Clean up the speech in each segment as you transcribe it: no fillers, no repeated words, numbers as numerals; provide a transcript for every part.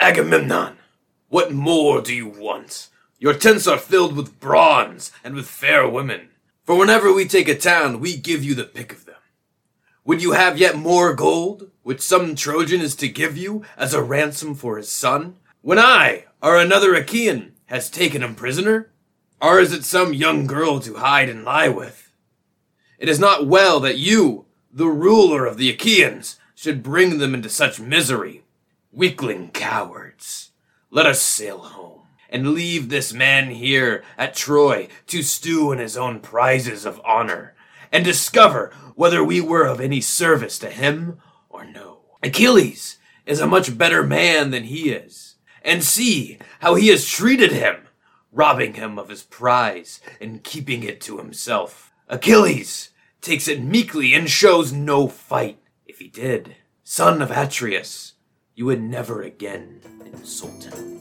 Agamemnon, what more do you want? Your tents are filled with bronze and with fair women. For whenever we take a town, we give you the pick of them. Would you have yet more gold, which some Trojan is to give you as a ransom for his son? When I, or another Achaean, has taken him prisoner? Or is it some young girl to hide and lie with? It is not well that you, the ruler of the Achaeans, should bring them into such misery. Weakling cowards, let us sail home, and leave this man here at Troy to stew in his own prizes of honor, and discover whether we were of any service to him or no. Achilles is a much better man than he is, and see how he has treated him, robbing him of his prize and keeping it to himself. Achilles takes it meekly and shows no fight. If he did, son of Atreus, you would never again insult him.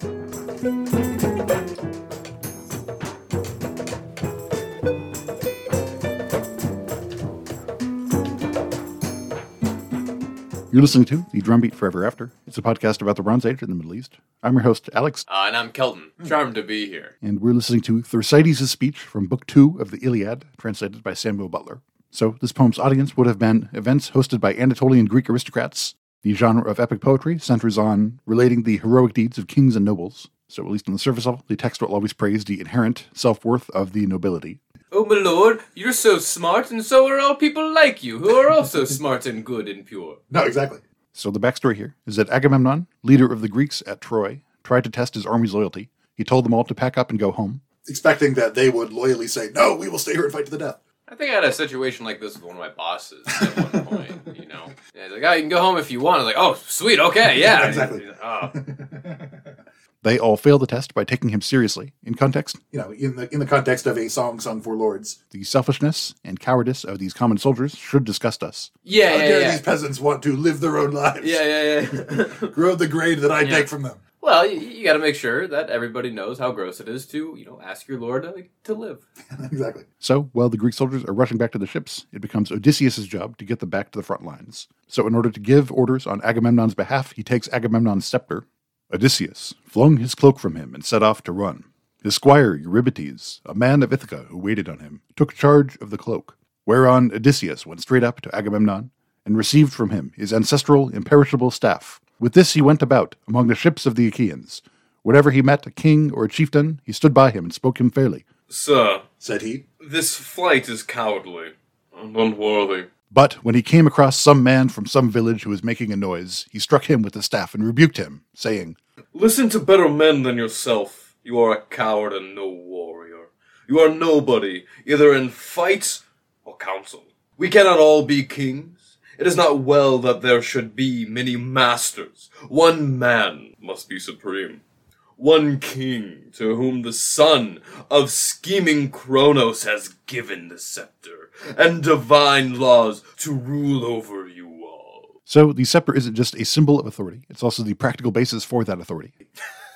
You're listening to The Drumbeat Forever After. It's a podcast about the Bronze Age in the Middle East. I'm your host, Alex. And I'm Kelton. Charmed to be here. And we're listening to Thersites' speech from Book 2 of the Iliad, translated by Samuel Butler. So this poem's audience would have been events hosted by Anatolian Greek aristocrats. The genre of epic poetry centers on relating the heroic deeds of kings and nobles. So at least on the surface level, the text will always praise the inherent self-worth of the nobility. Oh, my lord, you're so smart, and so are all people like you, who are also smart and good and pure. No, exactly. So the backstory here is that Agamemnon, leader of the Greeks at Troy, tried to test his army's loyalty. He told them all to pack up and go home, expecting that they would loyally say, "No, we will stay here and fight to the death." I think I had a situation like this with one of my bosses at one point, you know. And he's like, "Oh, you can go home if you want." I was like, "Oh, sweet, okay, yeah." Exactly. They all fail the test by taking him seriously. In context? You know, in the context of a song sung for lords. The selfishness and cowardice of these common soldiers should disgust us. Yeah, yeah, dare these peasants want to live their own lives. Yeah. Grow the grade that I take from them. Well, you got to make sure that everybody knows how gross it is to, you know, ask your lord to live. Exactly. So, while the Greek soldiers are rushing back to the ships, it becomes Odysseus' job to get them back to the front lines. So, in order to give orders on Agamemnon's behalf, he takes Agamemnon's scepter. Odysseus flung his cloak from him and set off to run. His squire Eurybates, a man of Ithaca who waited on him, took charge of the cloak, whereon Odysseus went straight up to Agamemnon and received from him his ancestral imperishable staff. With this he went about among the ships of the Achaeans. Whenever he met a king or a chieftain, he stood by him and spoke him fairly. "Sir," said he, "this flight is cowardly and unworthy." But when he came across some man from some village who was making a noise, he struck him with the staff and rebuked him, saying, "Listen to better men than yourself. You are a coward and no warrior. You are nobody, either in fight or council. We cannot all be kings. It is not well that there should be many masters. One man must be supreme. One king to whom the son of scheming Cronos has given the scepter, and divine laws to rule over you all." So the scepter isn't just a symbol of authority. It's also the practical basis for that authority.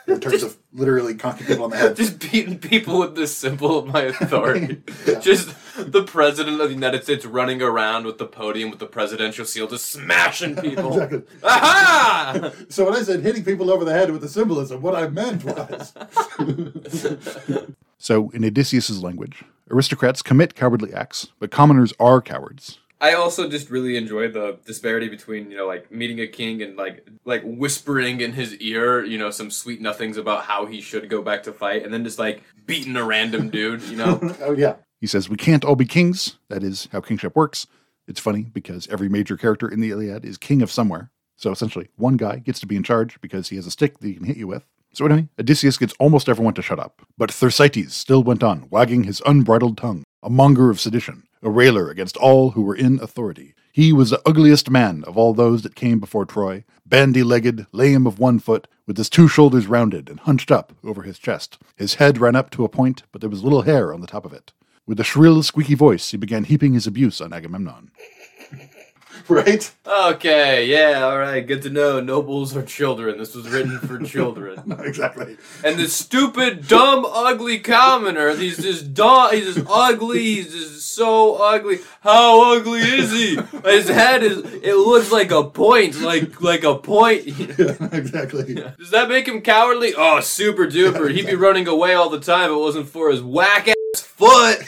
In terms of literally conking people on the head. Just beating people with the symbol of my authority. Yeah. Just the president of the United States running around with the podium with the presidential seal, just smashing people. Exactly. Aha! So when I said hitting people over the head with the symbolism, what I meant was... So, in Odysseus' language, aristocrats commit cowardly acts, but commoners are cowards. I also just really enjoy the disparity between, you know, like, meeting a king and, like whispering in his ear, you know, some sweet nothings about how he should go back to fight, and then just, like, beating a random dude, you know? Oh, yeah. He says, "We can't all be kings." That is how kingship works. It's funny, because every major character in the Iliad is king of somewhere. So, essentially, one guy gets to be in charge because he has a stick that he can hit you with. So, anyway, Odysseus gets almost everyone to shut up. But Thersites still went on, wagging his unbridled tongue, a monger of sedition, a railer against all who were in authority. He was the ugliest man of all those that came before Troy, bandy-legged, lame of one foot, with his two shoulders rounded and hunched up over his chest. His head ran up to a point, but there was little hair on the top of it. With a shrill, squeaky voice, he began heaping his abuse on Agamemnon. Right? Okay, yeah, all right, good to know. Nobles are children. This was written for children. No, exactly. And this stupid, dumb, ugly commoner, he's just so ugly. How ugly is he? His head looks like a point, like a point. Yeah, exactly. Yeah. Does that make him cowardly? Oh, super duper. Yeah, exactly. He'd be running away all the time if it wasn't for his whack-ass foot.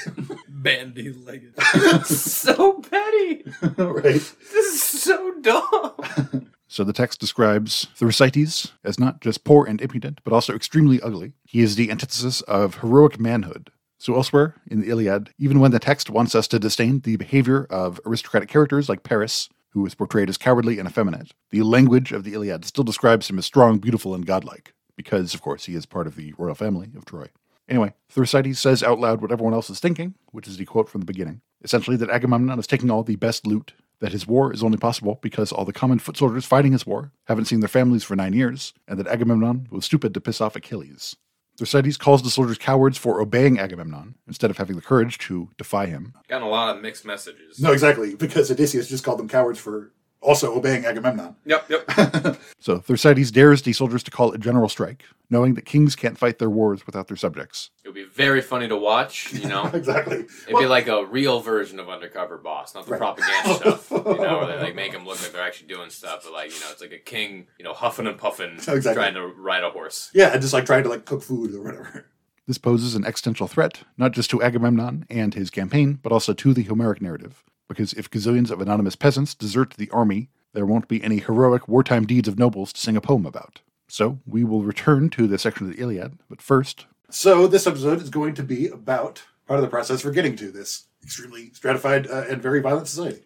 Bandy-legged. So petty. Right. This is so dumb. So the text describes Thersites as not just poor and impudent, but also extremely ugly. He is the antithesis of heroic manhood. So elsewhere in the Iliad, even when the text wants us to disdain the behavior of aristocratic characters like Paris, who is portrayed as cowardly and effeminate, the language of the Iliad still describes him as strong, beautiful, and godlike, because, of course, he is part of the royal family of Troy. Anyway, Thersites says out loud what everyone else is thinking, which is the quote from the beginning, essentially that Agamemnon is taking all the best loot, that his war is only possible because all the common foot soldiers fighting his war haven't seen their families for 9 years, and that Agamemnon was stupid to piss off Achilles. Thersites calls the soldiers cowards for obeying Agamemnon instead of having the courage to defy him. Got a lot of mixed messages. No, exactly, because Odysseus just called them cowards for also obeying Agamemnon. Yep. So Thersites dares the soldiers to call a general strike, knowing that kings can't fight their wars without their subjects. It would be very funny to watch, you know? Exactly. It'd be like a real version of Undercover Boss, not the propaganda stuff, you know, where they like make them look like they're actually doing stuff, but like, you know, it's like a king, you know, huffing and puffing, trying to ride a horse. Yeah, and just like trying to like cook food or whatever. This poses an existential threat, not just to Agamemnon and his campaign, but also to the Homeric narrative. Because if gazillions of anonymous peasants desert the army, there won't be any heroic wartime deeds of nobles to sing a poem about. So we will return to this section of the Iliad, but first... So this episode is going to be about part of the process for getting to this extremely stratified and very violent society.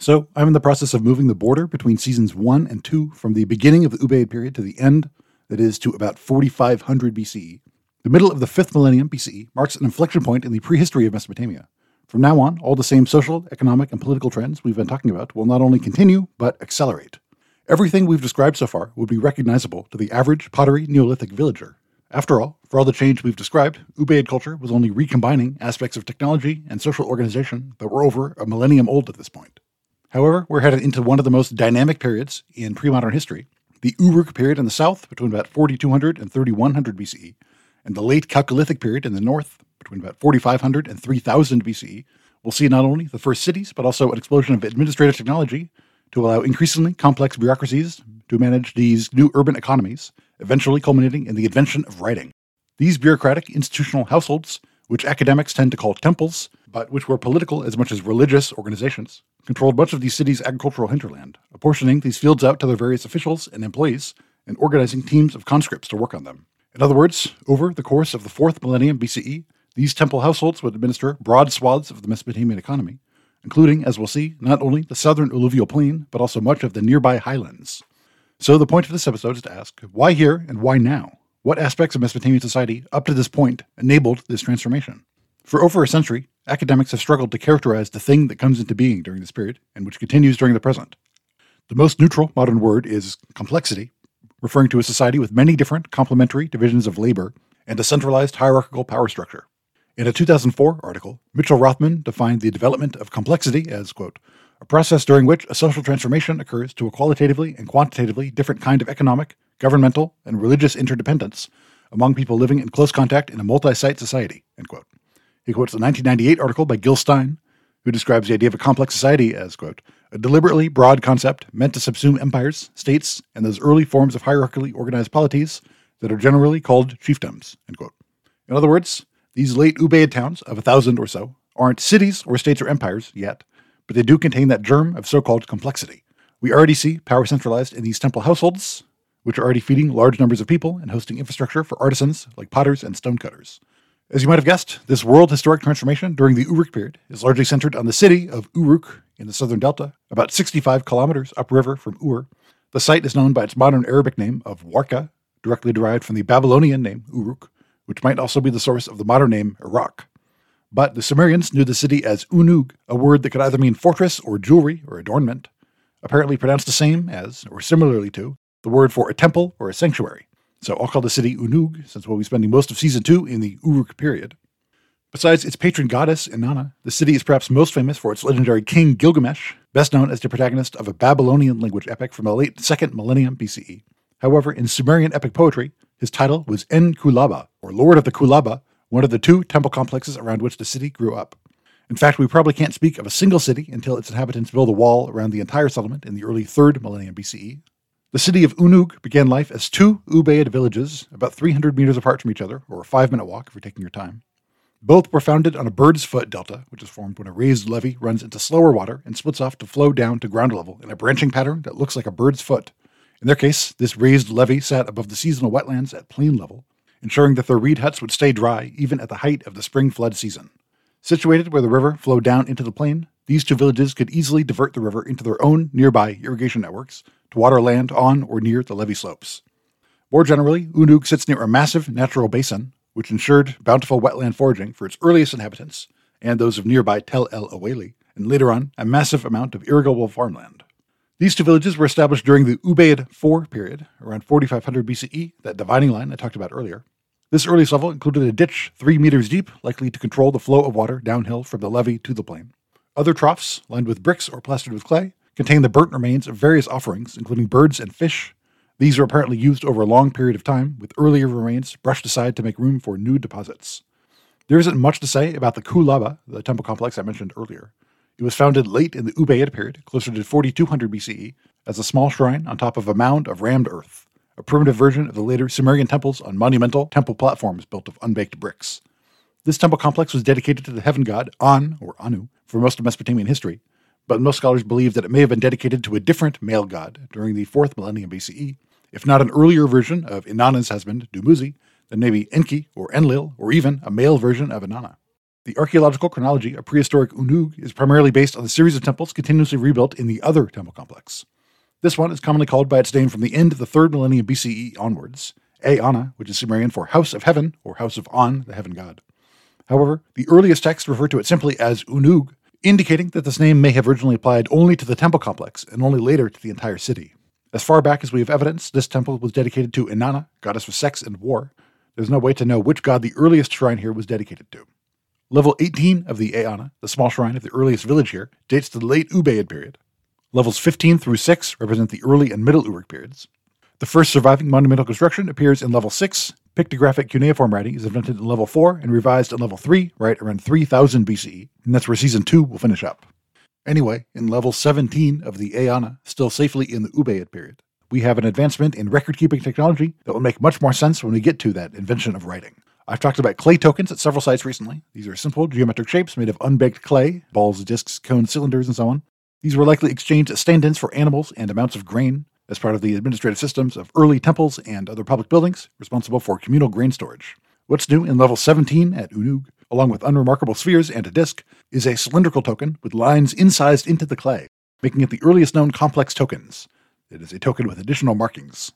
So I'm in the process of moving the border between seasons 1 and 2 from the beginning of the Ubaid period to the end, that is to about 4500 BCE. The middle of the 5th millennium BCE marks an inflection point in the prehistory of Mesopotamia. From now on, all the same social, economic, and political trends we've been talking about will not only continue, but accelerate. Everything we've described so far would be recognizable to the average pottery Neolithic villager. After all, for all the change we've described, Ubaid culture was only recombining aspects of technology and social organization that were over a millennium old at this point. However, we're headed into one of the most dynamic periods in pre-modern history, the Uruk period in the south between about 4200 and 3100 BCE, and the late Chalcolithic period in the north between about 4500 and 3000 BCE, we'll see not only the first cities, but also an explosion of administrative technology to allow increasingly complex bureaucracies to manage these new urban economies, eventually culminating in the invention of writing. These bureaucratic institutional households, which academics tend to call temples, but which were political as much as religious organizations, controlled much of these cities' agricultural hinterland, apportioning these fields out to their various officials and employees, and organizing teams of conscripts to work on them. In other words, over the course of the 4th millennium BCE, these temple households would administer broad swaths of the Mesopotamian economy, including, as we'll see, not only the southern alluvial plain, but also much of the nearby highlands. So the point of this episode is to ask, why here and why now? What aspects of Mesopotamian society up to this point enabled this transformation? For over a century, academics have struggled to characterize the thing that comes into being during this period, and which continues during the present. The most neutral modern word is complexity, referring to a society with many different complementary divisions of labor and a centralized hierarchical power structure. In a 2004 article, Mitchell Rothman defined the development of complexity as, quote, a process during which a social transformation occurs to a qualitatively and quantitatively different kind of economic, governmental, and religious interdependence among people living in close contact in a multi-site society, end quote. He quotes a 1998 article by Gil Stein, who describes the idea of a complex society as, quote, a deliberately broad concept meant to subsume empires, states, and those early forms of hierarchically organized polities that are generally called chiefdoms, end quote. In other words, these late Ubaid towns of 1,000 or so aren't cities or states or empires yet, but they do contain that germ of so-called complexity. We already see power centralized in these temple households, which are already feeding large numbers of people and hosting infrastructure for artisans like potters and stonecutters. As you might have guessed, this world historic transformation during the Uruk period is largely centered on the city of Uruk in the southern delta, about 65 kilometers upriver from Ur. The site is known by its modern Arabic name of Warka, directly derived from the Babylonian name Uruk, which might also be the source of the modern name Iraq. But the Sumerians knew the city as Unug, a word that could either mean fortress or jewelry or adornment, apparently pronounced the same as, or similarly to, the word for a temple or a sanctuary. So I'll call the city Unug, since we'll be spending most of Season 2 in the Uruk period. Besides its patron goddess, Inanna, the city is perhaps most famous for its legendary king Gilgamesh, best known as the protagonist of a Babylonian language epic from the late 2nd millennium BCE. However, in Sumerian epic poetry, his title was En Kulaba, or Lord of the Kulaba, one of the two temple complexes around which the city grew up. In fact, we probably can't speak of a single city until its inhabitants build a wall around the entire settlement in the early 3rd millennium BCE. The city of Unug began life as two Ubaid villages, about 300 meters apart from each other, or a 5-minute walk if you're taking your time. Both were founded on a bird's foot delta, which is formed when a raised levee runs into slower water and splits off to flow down to ground level in a branching pattern that looks like a bird's foot. In their case, this raised levee sat above the seasonal wetlands at plain level, ensuring that their reed huts would stay dry even at the height of the spring flood season. Situated where the river flowed down into the plain, these two villages could easily divert the river into their own nearby irrigation networks to water land on or near the levee slopes. More generally, Unug sits near a massive natural basin, which ensured bountiful wetland foraging for its earliest inhabitants, and those of nearby Tel El Oweli, and later on, a massive amount of irrigable farmland. These two villages were established during the Ubaid IV period, around 4500 BCE, that dividing line I talked about earlier. This earliest level included a ditch 3 meters deep, likely to control the flow of water downhill from the levee to the plain. Other troughs, lined with bricks or plastered with clay, contained the burnt remains of various offerings, including birds and fish. These were apparently used over a long period of time, with earlier remains brushed aside to make room for new deposits. There isn't much to say about the Kulaba, the temple complex I mentioned earlier. It was founded late in the Ubaid period, closer to 4200 BCE, as a small shrine on top of a mound of rammed earth, a primitive version of the later Sumerian temples on monumental temple platforms built of unbaked bricks. This temple complex was dedicated to the heaven god An, or Anu, for most of Mesopotamian history, but most scholars believe that it may have been dedicated to a different male god during the 4th millennium BCE, if not an earlier version of Inanna's husband, Dumuzi, then maybe Enki or Enlil, or even a male version of Inanna. The archaeological chronology of prehistoric Unug is primarily based on the series of temples continuously rebuilt in the other temple complex. This one is commonly called by its name from the end of the 3rd millennium BCE onwards, Aeana, which is Sumerian for House of Heaven, or House of An, the heaven god. However, the earliest texts refer to it simply as Unug, indicating that this name may have originally applied only to the temple complex, and only later to the entire city. As far back as we have evidence, this temple was dedicated to Inanna, goddess of sex and war. There's no way to know which god the earliest shrine here was dedicated to. Level 18 of the Aeana, the small shrine of the earliest village here, dates to the late Ubaid period. Levels 15 through 6 represent the early and middle Uruk periods. The first surviving monumental construction appears in level 6. Pictographic cuneiform writing is invented in level 4 and revised in level 3 right around 3000 BCE, and that's where season 2 will finish up. Anyway, in level 17 of the Aeana, still safely in the Ubaid period, we have an advancement in record-keeping technology that will make much more sense when we get to that invention of writing. I've talked about clay tokens at several sites recently. These are simple geometric shapes made of unbaked clay, balls, discs, cones, cylinders, and so on. These were likely exchanged as stand-ins for animals and amounts of grain as part of the administrative systems of early temples and other public buildings responsible for communal grain storage. What's new in level 17 at Unug, along with unremarkable spheres and a disc, is a cylindrical token with lines incised into the clay, making it the earliest known complex tokens. It is a token with additional markings.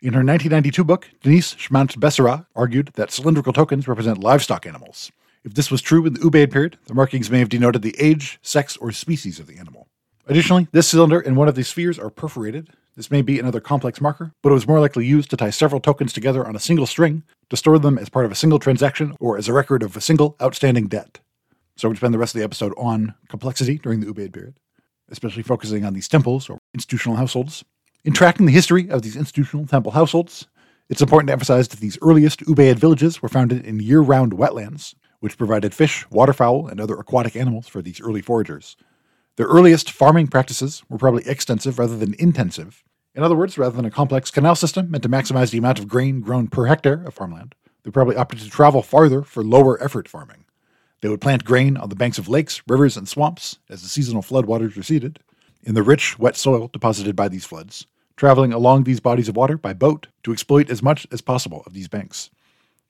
In her 1992 book, Denise Schmantz-Bessera argued that cylindrical tokens represent livestock animals. If this was true in the Ubaid period, the markings may have denoted the age, sex, or species of the animal. Additionally, this cylinder and one of these spheres are perforated. This may be another complex marker, but it was more likely used to tie several tokens together on a single string to store them as part of a single transaction or as a record of a single outstanding debt. So we're going to spend the rest of the episode on complexity during the Ubaid period, especially focusing on these temples or institutional households. In tracking the history of these institutional temple households, it's important to emphasize that these earliest Ubaid villages were founded in year-round wetlands, which provided fish, waterfowl, and other aquatic animals for these early foragers. Their earliest farming practices were probably extensive rather than intensive. In other words, rather than a complex canal system meant to maximize the amount of grain grown per hectare of farmland, they probably opted to travel farther for lower effort farming. They would plant grain on the banks of lakes, rivers, and swamps as the seasonal floodwaters receded, in the rich, wet soil deposited by these floods, traveling along these bodies of water by boat to exploit as much as possible of these banks.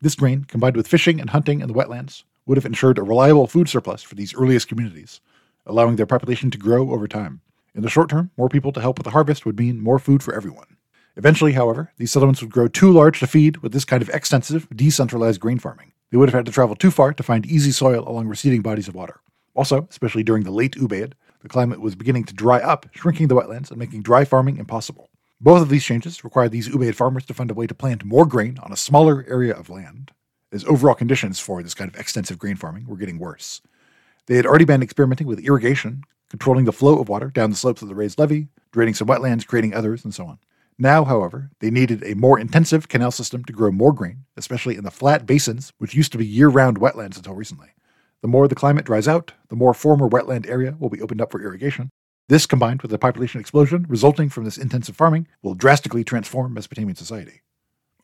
This grain, combined with fishing and hunting in the wetlands, would have ensured a reliable food surplus for these earliest communities, allowing their population to grow over time. In the short term, more people to help with the harvest would mean more food for everyone. Eventually, however, these settlements would grow too large to feed with this kind of extensive, decentralized grain farming. They would have had to travel too far to find easy soil along receding bodies of water. Also, especially during the late Ubaid, the climate was beginning to dry up, shrinking the wetlands and making dry farming impossible. Both of these changes required these Ubaid farmers to find a way to plant more grain on a smaller area of land, as overall conditions for this kind of extensive grain farming were getting worse. They had already been experimenting with irrigation, controlling the flow of water down the slopes of the raised levee, draining some wetlands, creating others, and so on. Now, however, they needed a more intensive canal system to grow more grain, especially in the flat basins, which used to be year-round wetlands until recently. The more the climate dries out, the more former wetland area will be opened up for irrigation. This, combined with the population explosion resulting from this intensive farming, will drastically transform Mesopotamian society.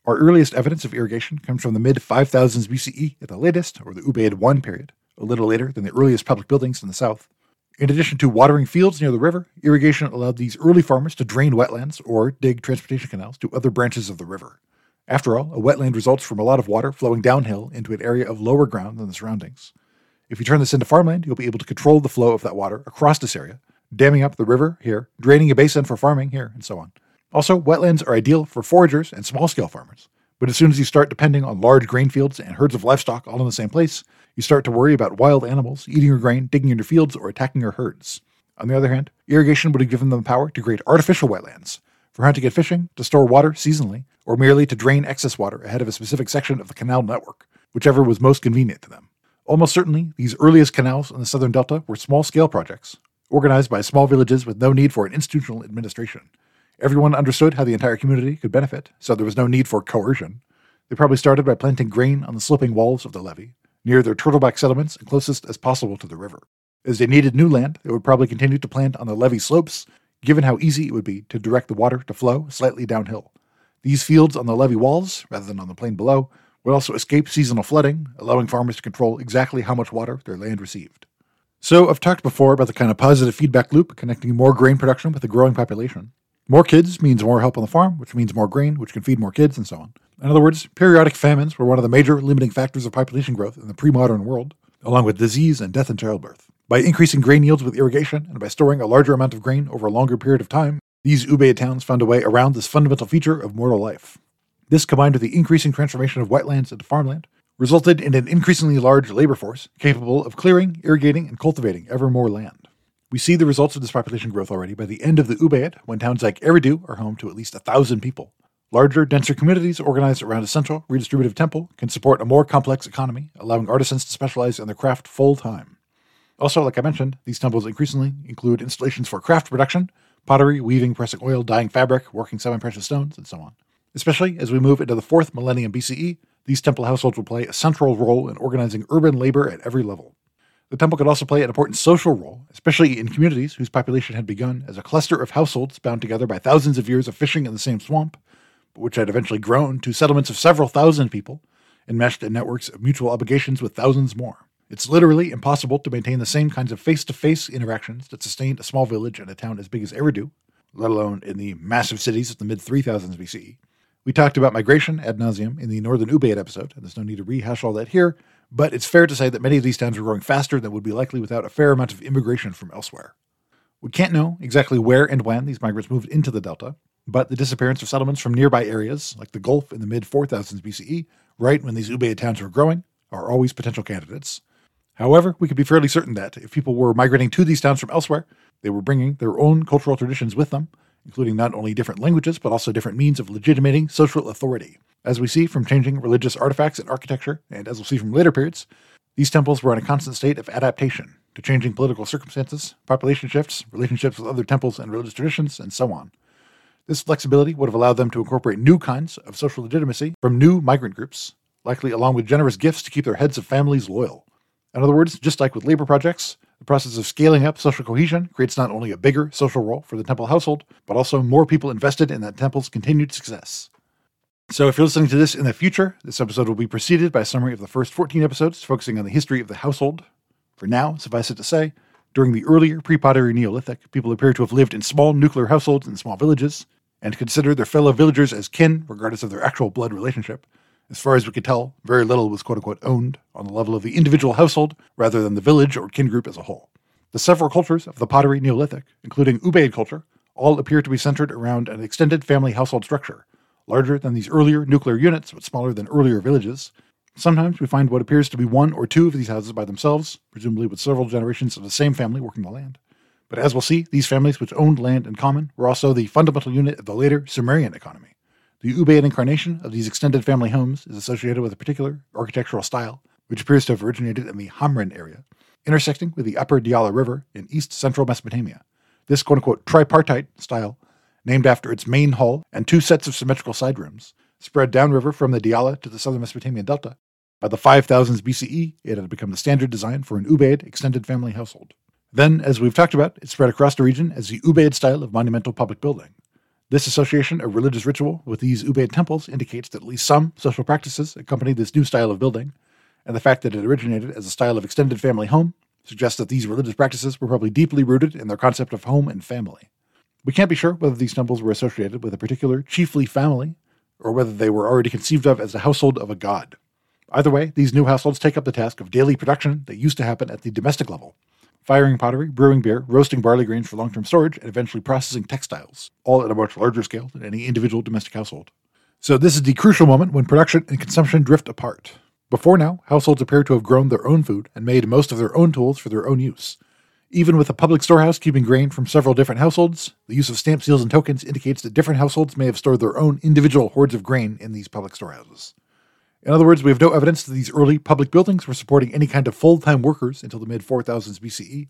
Our earliest evidence of irrigation comes from the mid-5000s BCE at the latest, or the Ubaid I period, a little later than the earliest public buildings in the south. In addition to watering fields near the river, irrigation allowed these early farmers to drain wetlands or dig transportation canals to other branches of the river. After all, a wetland results from a lot of water flowing downhill into an area of lower ground than the surroundings. If you turn this into farmland, you'll be able to control the flow of that water across this area, damming up the river here, draining a basin for farming here, and so on. Also, wetlands are ideal for foragers and small-scale farmers. But as soon as you start depending on large grain fields and herds of livestock all in the same place, you start to worry about wild animals eating your grain, digging into fields, or attacking your herds. On the other hand, irrigation would have given them power to create artificial wetlands, for hunting and fishing, to store water seasonally, or merely to drain excess water ahead of a specific section of the canal network, whichever was most convenient to them. Almost certainly, these earliest canals in the southern delta were small-scale projects, organized by small villages with no need for an institutional administration. Everyone understood how the entire community could benefit, so there was no need for coercion. They probably started by planting grain on the sloping walls of the levee, near their turtleback settlements and closest as possible to the river. As they needed new land, they would probably continue to plant on the levee slopes, given how easy it would be to direct the water to flow slightly downhill. These fields on the levee walls, rather than on the plain below, would also escape seasonal flooding, allowing farmers to control exactly how much water their land received. So, I've talked before about the kind of positive feedback loop connecting more grain production with a growing population. More kids means more help on the farm, which means more grain, which can feed more kids, and so on. In other words, periodic famines were one of the major limiting factors of population growth in the pre-modern world, along with disease and death and childbirth. By increasing grain yields with irrigation and by storing a larger amount of grain over a longer period of time, these Ubaid towns found a way around this fundamental feature of mortal life. This, combined with the increasing transformation of wetlands into farmland, resulted in an increasingly large labor force capable of clearing, irrigating, and cultivating ever more land. We see the results of this population growth already by the end of the Ubaid, when towns like Eridu are home to at least 1,000 people. Larger, denser communities organized around a central, redistributive temple can support a more complex economy, allowing artisans to specialize in their craft full-time. Also, like I mentioned, these temples increasingly include installations for craft production, pottery, weaving, pressing oil, dyeing fabric, working semi-precious stones, and so on. Especially as we move into the 4th millennium BCE, these temple households will play a central role in organizing urban labor at every level. The temple could also play an important social role, especially in communities whose population had begun as a cluster of households bound together by thousands of years of fishing in the same swamp, but which had eventually grown to settlements of several thousand people, enmeshed in networks of mutual obligations with thousands more. It's literally impossible to maintain the same kinds of face-to-face interactions that sustained a small village and a town as big as Eridu, let alone in the massive cities of the mid-3000s BCE. We talked about migration ad nauseum in the Northern Ubaid episode, and there's no need to rehash all that here, but it's fair to say that many of these towns were growing faster than would be likely without a fair amount of immigration from elsewhere. We can't know exactly where and when these migrants moved into the delta, but the disappearance of settlements from nearby areas, like the Gulf in the mid-4000s BCE, right when these Ubaid towns were growing, are always potential candidates. However, we could be fairly certain that if people were migrating to these towns from elsewhere, they were bringing their own cultural traditions with them, including not only different languages, but also different means of legitimating social authority. As we see from changing religious artifacts and architecture, and as we'll see from later periods, these temples were in a constant state of adaptation to changing political circumstances, population shifts, relationships with other temples and religious traditions, and so on. This flexibility would have allowed them to incorporate new kinds of social legitimacy from new migrant groups, likely along with generous gifts to keep their heads of families loyal. In other words, just like with labor projects, the process of scaling up social cohesion creates not only a bigger social role for the temple household, but also more people invested in that temple's continued success. So if you're listening to this in the future, this episode will be preceded by a summary of the first 14 episodes focusing on the history of the household. For now, suffice it to say, during the earlier pre-pottery Neolithic, people appear to have lived in small nuclear households in small villages, and considered their fellow villagers as kin, regardless of their actual blood relationship. As far as we could tell, very little was quote-unquote owned on the level of the individual household rather than the village or kin group as a whole. The several cultures of the pottery Neolithic, including Ubaid culture, all appear to be centered around an extended family household structure, larger than these earlier nuclear units but smaller than earlier villages. Sometimes we find what appears to be one or two of these houses by themselves, presumably with several generations of the same family working the land. But as we'll see, these families which owned land in common were also the fundamental unit of the later Sumerian economy. The Ubaid incarnation of these extended family homes is associated with a particular architectural style, which appears to have originated in the Hamran area, intersecting with the upper Diyala River in east-central Mesopotamia. This quote-unquote tripartite style, named after its main hall and two sets of symmetrical side rooms, spread downriver from the Diyala to the southern Mesopotamian delta. By the 5000s BCE, it had become the standard design for an Ubaid extended family household. Then, as we've talked about, it spread across the region as the Ubaid style of monumental public building. This association of religious ritual with these Ubaid temples indicates that at least some social practices accompanied this new style of building, and the fact that it originated as a style of extended family home suggests that these religious practices were probably deeply rooted in their concept of home and family. We can't be sure whether these temples were associated with a particular chiefly family, or whether they were already conceived of as the household of a god. Either way, these new households take up the task of daily production that used to happen at the domestic level: firing pottery, brewing beer, roasting barley grains for long-term storage, and eventually processing textiles, all at a much larger scale than any individual domestic household. So this is the crucial moment when production and consumption drift apart. Before now, households appear to have grown their own food and made most of their own tools for their own use. Even with a public storehouse keeping grain from several different households, the use of stamp seals and tokens indicates that different households may have stored their own individual hoards of grain in these public storehouses. In other words, we have no evidence that these early public buildings were supporting any kind of full-time workers until the mid-4000s BCE,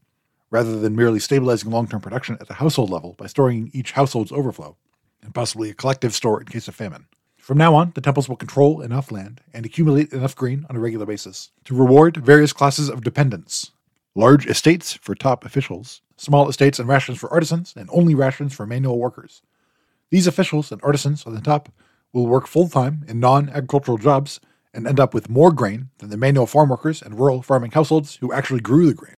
rather than merely stabilizing long-term production at the household level by storing each household's overflow, and possibly a collective store in case of famine. From now on, the temples will control enough land and accumulate enough grain on a regular basis to reward various classes of dependents: large estates for top officials, small estates and rations for artisans, and only rations for manual workers. These officials and artisans on the top will work full-time in non-agricultural jobs and end up with more grain than the manual farm workers and rural farming households who actually grew the grain.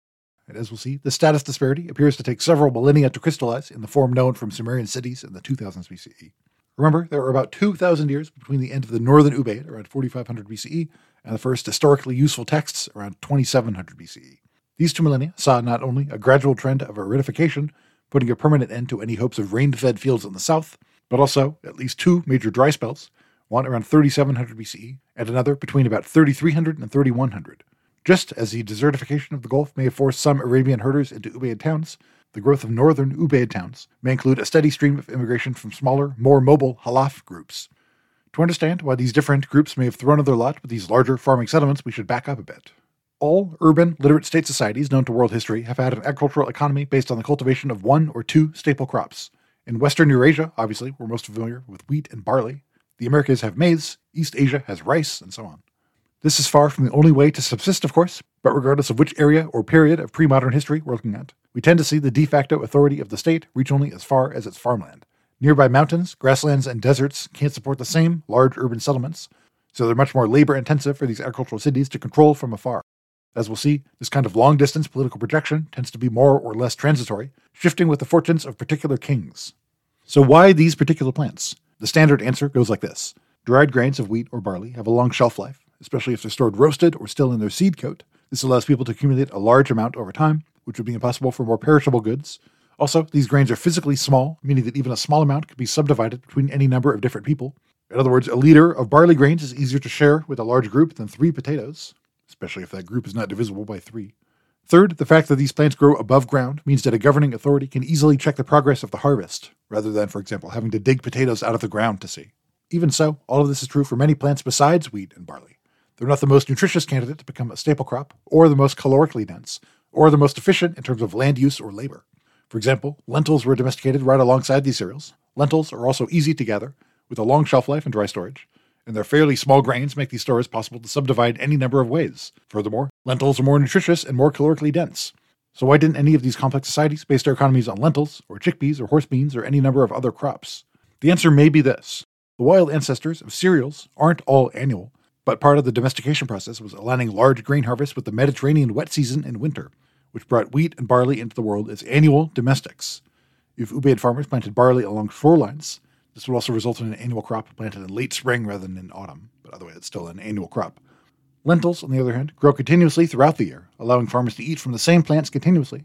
And as we'll see, the status disparity appears to take several millennia to crystallize in the form known from Sumerian cities in the 2000s BCE. Remember, there were about 2,000 years between the end of the northern Ubaid, around 4500 BCE, and the first historically useful texts, around 2700 BCE. These two millennia saw not only a gradual trend of aridification, putting a permanent end to any hopes of rain-fed fields in the south, but also at least two major dry spells, one around 3700 BCE, and another between about 3300 and 3100. Just as the desertification of the Gulf may have forced some Arabian herders into Ubaid towns, the growth of northern Ubaid towns may include a steady stream of immigration from smaller, more mobile Halaf groups. To understand why these different groups may have thrown their lot with these larger farming settlements, we should back up a bit. All urban, literate state societies known to world history have had an agricultural economy based on the cultivation of one or two staple crops. In Western Eurasia, obviously, we're most familiar with wheat and barley. The Americas have maize, East Asia has rice, and so on. This is far from the only way to subsist, of course, but regardless of which area or period of pre-modern history we're looking at, we tend to see the de facto authority of the state reach only as far as its farmland. Nearby mountains, grasslands, and deserts can't support the same large urban settlements, so they're much more labor-intensive for these agricultural cities to control from afar. As we'll see, this kind of long-distance political projection tends to be more or less transitory, shifting with the fortunes of particular kings. So why these particular plants? The standard answer goes like this. Dried grains of wheat or barley have a long shelf life, especially if they're stored roasted or still in their seed coat. This allows people to accumulate a large amount over time, which would be impossible for more perishable goods. Also, these grains are physically small, meaning that even a small amount can be subdivided between any number of different people. In other words, a liter of barley grains is easier to share with a large group than 3 potatoes, especially if that group is not divisible by 3. Third, the fact that these plants grow above ground means that a governing authority can easily check the progress of the harvest, rather than, for example, having to dig potatoes out of the ground to see. Even so, all of this is true for many plants besides wheat and barley. They're not the most nutritious candidate to become a staple crop, or the most calorically dense, or the most efficient in terms of land use or labor. For example, lentils were domesticated right alongside these cereals. Lentils are also easy to gather, with a long shelf life and dry storage, and their fairly small grains make these stores possible to subdivide any number of ways. Furthermore, lentils are more nutritious and more calorically dense. So why didn't any of these complex societies base their economies on lentils, or chickpeas, or horse beans, or any number of other crops? The answer may be this. The wild ancestors of cereals aren't all annual, but part of the domestication process was aligning large grain harvests with the Mediterranean wet season and winter, which brought wheat and barley into the world as annual domestics. If Ubaid farmers planted barley along shorelines, this would also result in an annual crop planted in late spring rather than in autumn, but otherwise it's still an annual crop. Lentils, on the other hand, grow continuously throughout the year, allowing farmers to eat from the same plants continuously,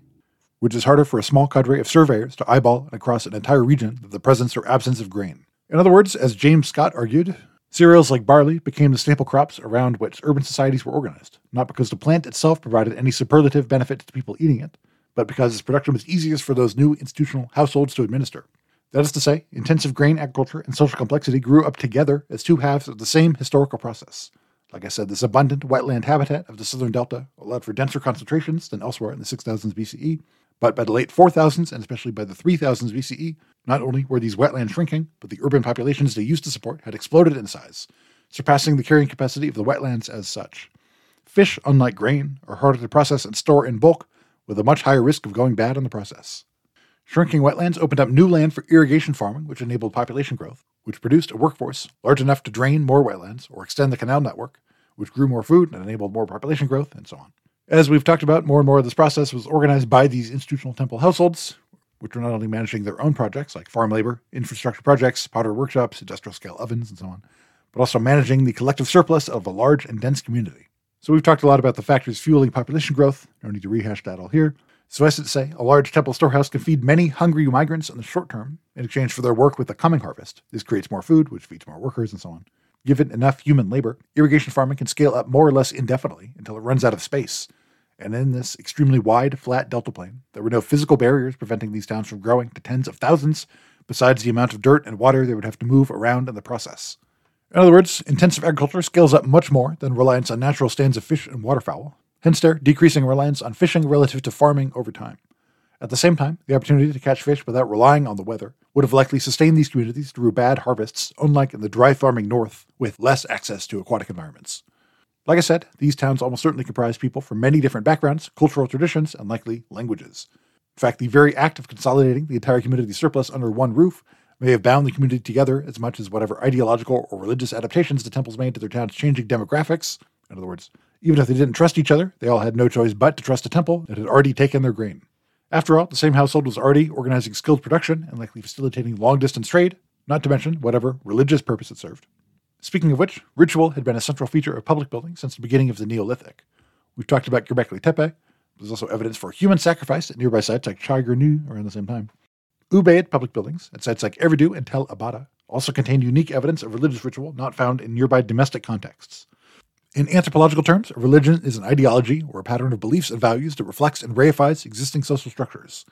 which is harder for a small cadre of surveyors to eyeball across an entire region than the presence or absence of grain. In other words, as James Scott argued, cereals like barley became the staple crops around which urban societies were organized, not because the plant itself provided any superlative benefit to people eating it, but because its production was easiest for those new institutional households to administer. That is to say, intensive grain agriculture and social complexity grew up together as two halves of the same historical process. Like I said, this abundant wetland habitat of the southern delta allowed for denser concentrations than elsewhere in the 6000s BCE, but by the late 4000s, and especially by the 3000s BCE, not only were these wetlands shrinking, but the urban populations they used to support had exploded in size, surpassing the carrying capacity of the wetlands as such. Fish, unlike grain, are harder to process and store in bulk, with a much higher risk of going bad in the process. Shrinking wetlands opened up new land for irrigation farming, which enabled population growth, which produced a workforce large enough to drain more wetlands or extend the canal network, which grew more food and enabled more population growth, and so on. As we've talked about, more and more of this process was organized by these institutional temple households, which were not only managing their own projects like farm labor, infrastructure projects, pottery workshops, industrial-scale ovens, and so on, but also managing the collective surplus of a large and dense community. So we've talked a lot about the factors fueling population growth. No need to rehash that all here. Suffice it to say, a large temple storehouse can feed many hungry migrants in the short term in exchange for their work with the coming harvest. This creates more food, which feeds more workers, and so on. Given enough human labor, irrigation farming can scale up more or less indefinitely until it runs out of space. And in this extremely wide, flat delta plain, there were no physical barriers preventing these towns from growing to tens of thousands, besides the amount of dirt and water they would have to move around in the process. In other words, intensive agriculture scales up much more than reliance on natural stands of fish and waterfowl, hence their decreasing reliance on fishing relative to farming over time. At the same time, the opportunity to catch fish without relying on the weather would have likely sustained these communities through bad harvests, unlike in the dry farming north with less access to aquatic environments. Like I said, these towns almost certainly comprised people from many different backgrounds, cultural traditions, and likely languages. In fact, the very act of consolidating the entire community surplus under one roof may have bound the community together as much as whatever ideological or religious adaptations the temples made to their town's changing demographics. In other words, even if they didn't trust each other, they all had no choice but to trust a temple that had already taken their grain. After all, the same household was already organizing skilled production and likely facilitating long-distance trade, not to mention whatever religious purpose it served. Speaking of which, ritual had been a central feature of public building since the beginning of the Neolithic. We've talked about Göbekli Tepe. There's also evidence for human sacrifice at nearby sites like Çaykurnu around the same time. Ubaid public buildings at sites like Eridu and Tel Abada also contained unique evidence of religious ritual not found in nearby domestic contexts. In anthropological terms, a religion is an ideology or a pattern of beliefs and values that reflects and reifies existing social structures.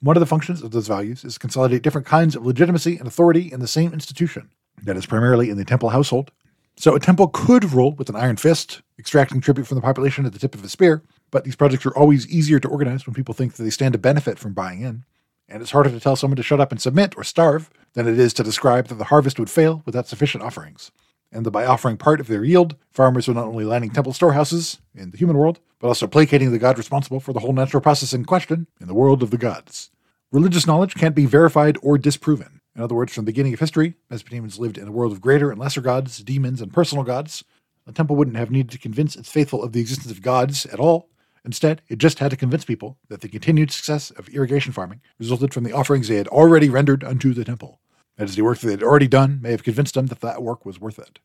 One of the functions of those values is to consolidate different kinds of legitimacy and authority in the same institution, that is primarily in the temple household. So a temple could rule with an iron fist, extracting tribute from the population at the tip of a spear, but these projects are always easier to organize when people think that they stand to benefit from buying in. And it's harder to tell someone to shut up and submit or starve than it is to describe that the harvest would fail without sufficient offerings. And that by offering part of their yield, farmers were not only lining temple storehouses in the human world, but also placating the god responsible for the whole natural process in question in the world of the gods. Religious knowledge can't be verified or disproven. In other words, from the beginning of history, Mesopotamians lived in a world of greater and lesser gods, demons, and personal gods. A temple wouldn't have needed to convince its faithful of the existence of gods at all. Instead, it just had to convince people that the continued success of irrigation farming resulted from the offerings they had already rendered unto the temple. That is, the work that they had already done may have convinced them that that work was worth it.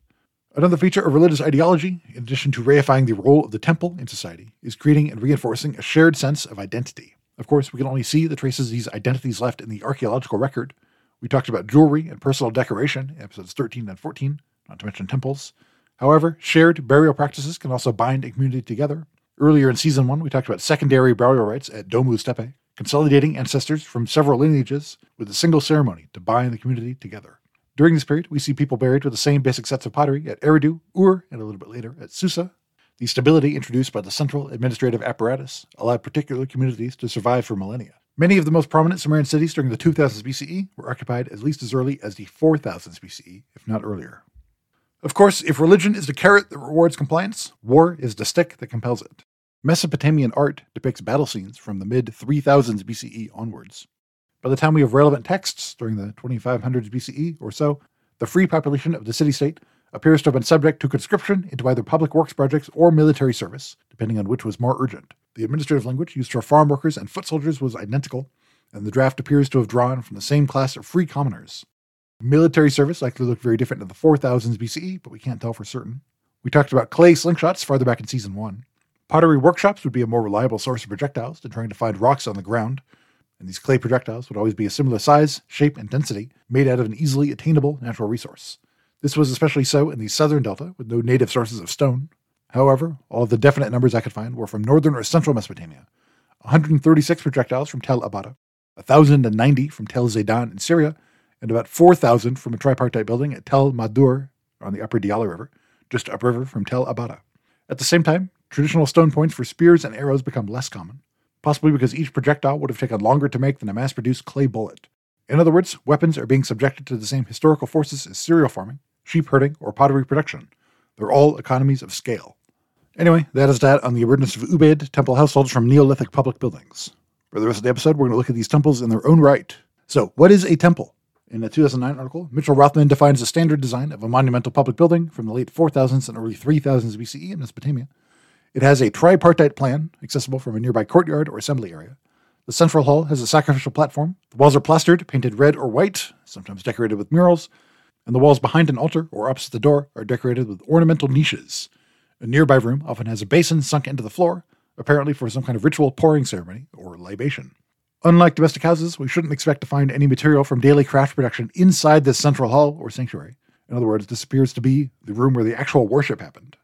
Another feature of religious ideology, in addition to reifying the role of the temple in society, is creating and reinforcing a shared sense of identity. Of course, we can only see the traces of these identities left in the archaeological record. We talked about jewelry and personal decoration in episodes 13 and 14, not to mention temples. However, shared burial practices can also bind a community together. Earlier in Season 1, we talked about secondary burial rites at Domus Tepe, consolidating ancestors from several lineages with a single ceremony to bind the community together. During this period, we see people buried with the same basic sets of pottery at Eridu, Ur, and a little bit later at Susa. The stability introduced by the central administrative apparatus allowed particular communities to survive for millennia. Many of the most prominent Sumerian cities during the 2000s BCE were occupied at least as early as the 4000s BCE, if not earlier. Of course, if religion is the carrot that rewards compliance, war is the stick that compels it. Mesopotamian art depicts battle scenes from the mid-3000s BCE onwards. By the time we have relevant texts during the 2500s BCE or so, the free population of the city-state appears to have been subject to conscription into either public works projects or military service, depending on which was more urgent. The administrative language used for farm workers and foot soldiers was identical, and the draft appears to have drawn from the same class of free commoners. Military service likely looked very different in the 4000s BCE, but we can't tell for certain. We talked about clay slingshots farther back in Season 1. Pottery workshops would be a more reliable source of projectiles than trying to find rocks on the ground, and these clay projectiles would always be a similar size, shape, and density, made out of an easily attainable natural resource. This was especially so in the southern delta, with no native sources of stone. However, all of the definite numbers I could find were from northern or central Mesopotamia. 136 projectiles from Tel Abada, 1,090 from Tel Zaidan in Syria, and about 4,000 from a tripartite building at Tel Madur on the upper Diyala River, just upriver from Tel Abada. At the same time, traditional stone points for spears and arrows become less common, possibly because each projectile would have taken longer to make than a mass-produced clay bullet. In other words, weapons are being subjected to the same historical forces as cereal farming, sheep herding, or pottery production. They're all economies of scale. Anyway, that is that on the emergence of Ubaid temple households from Neolithic public buildings. For the rest of the episode, we're going to look at these temples in their own right. So, what is a temple? In a 2009 article, Mitchell Rothman defines the standard design of a monumental public building from the late 4000s and early 3000s BCE in Mesopotamia. It has a tripartite plan, accessible from a nearby courtyard or assembly area. The central hall has a sacrificial platform. The walls are plastered, painted red or white, sometimes decorated with murals. And the walls behind an altar or opposite the door are decorated with ornamental niches. A nearby room often has a basin sunk into the floor, apparently for some kind of ritual pouring ceremony or libation. Unlike domestic houses, we shouldn't expect to find any material from daily craft production inside this central hall or sanctuary. In other words, this appears to be the room where the actual worship happened.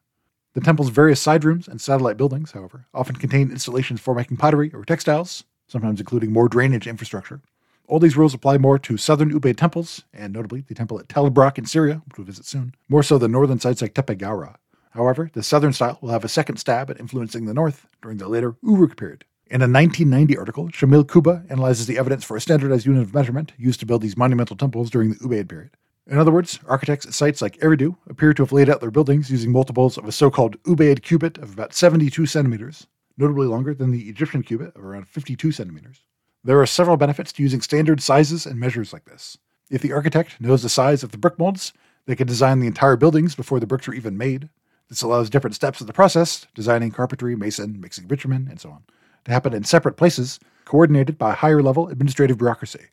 The temple's various side rooms and satellite buildings, however, often contain installations for making pottery or textiles, sometimes including more drainage infrastructure. All these rules apply more to southern Ubaid temples, and notably the temple at Tel Brak in Syria, which we'll visit soon, more so than northern sites like Tepe Gawra. However, the southern style will have a second stab at influencing the north during the later Uruk period. In a 1990 article, Shamil Kuba analyzes the evidence for a standardized unit of measurement used to build these monumental temples during the Ubaid period. In other words, architects at sites like Eridu appear to have laid out their buildings using multiples of a so-called Ubaid cubit of about 72 centimeters, notably longer than the Egyptian cubit of around 52 centimeters. There are several benefits to using standard sizes and measures like this. If the architect knows the size of the brick molds, they can design the entire buildings before the bricks are even made. This allows different steps of the process, designing, carpentry, mason, mixing bitumen, and so on, to happen in separate places, coordinated by higher-level administrative bureaucracy.